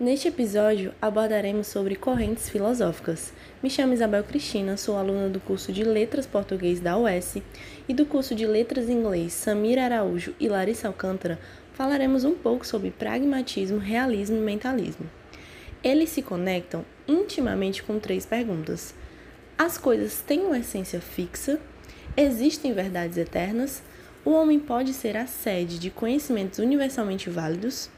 Neste episódio abordaremos sobre correntes filosóficas. Me chamo Isabel Cristina, sou aluna do curso de Letras Português da UES e do curso de Letras Inglês Samyra Araújo e Larissa Alcântara falaremos um pouco sobre pragmatismo, realismo e mentalismo. Eles se conectam intimamente com três perguntas. As coisas têm uma essência fixa? Existem verdades eternas? O homem pode ser a sede de conhecimentos universalmente válidos?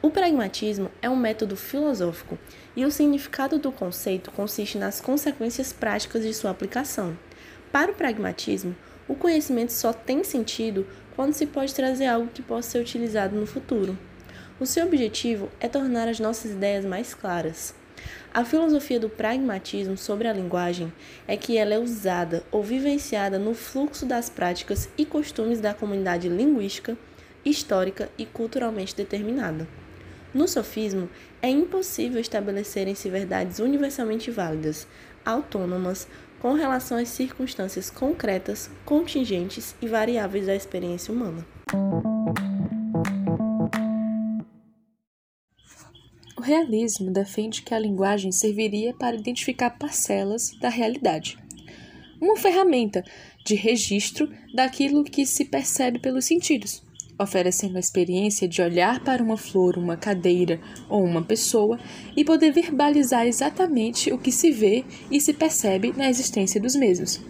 O pragmatismo é um método filosófico e o significado do conceito consiste nas consequências práticas de sua aplicação. Para o pragmatismo, o conhecimento só tem sentido quando se pode trazer algo que possa ser utilizado no futuro. O seu objetivo é tornar as nossas ideias mais claras. A filosofia do pragmatismo sobre a linguagem é que ela é usada ou vivenciada no fluxo das práticas e costumes da comunidade linguística, histórica e culturalmente determinada. No sofismo, é impossível estabelecerem-se verdades universalmente válidas, autônomas, com relação às circunstâncias concretas, contingentes e variáveis da experiência humana. O realismo defende que a linguagem serviria para identificar parcelas da realidade, uma ferramenta de registro daquilo que se percebe pelos sentidos, oferecendo a experiência de olhar para uma flor, uma cadeira ou uma pessoa e poder verbalizar exatamente o que se vê e se percebe na existência dos mesmos.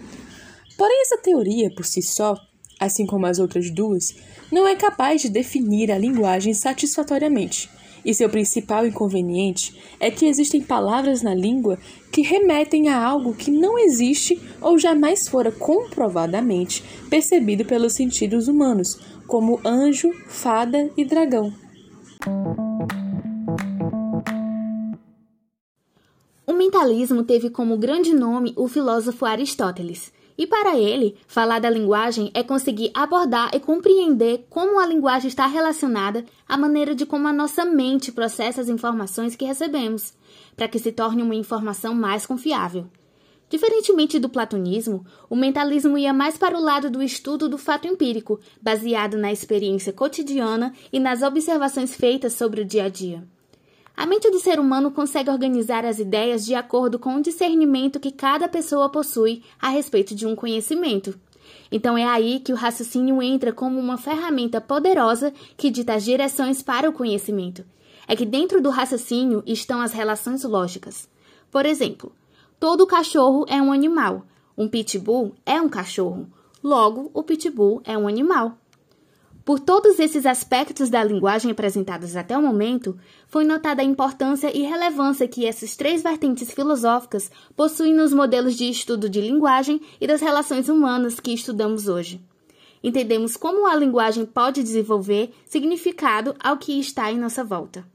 Porém, essa teoria, por si só, assim como as outras duas, não é capaz de definir a linguagem satisfatoriamente, e seu principal inconveniente é que existem palavras na língua que remetem a algo que não existe ou jamais fora comprovadamente percebido pelos sentidos humanos, como anjo, fada e dragão. O mentalismo teve como grande nome o filósofo Aristóteles, e para ele, falar da linguagem é conseguir abordar e compreender como a linguagem está relacionada à maneira de como a nossa mente processa as informações que recebemos, para que se torne uma informação mais confiável. Diferentemente do platonismo, o mentalismo ia mais para o lado do estudo do fato empírico, baseado na experiência cotidiana e nas observações feitas sobre o dia a dia. A mente do ser humano consegue organizar as ideias de acordo com o discernimento que cada pessoa possui a respeito de um conhecimento. Então é aí que o raciocínio entra como uma ferramenta poderosa que dita as direções para o conhecimento. É que dentro do raciocínio estão as relações lógicas. Por exemplo, todo cachorro é um animal. Um pitbull é um cachorro. Logo, o pitbull é um animal. Por todos esses aspectos da linguagem apresentados até o momento, foi notada a importância e relevância que essas três vertentes filosóficas possuem nos modelos de estudo de linguagem e das relações humanas que estudamos hoje. Entendemos como a linguagem pode desenvolver significado ao que está em nossa volta.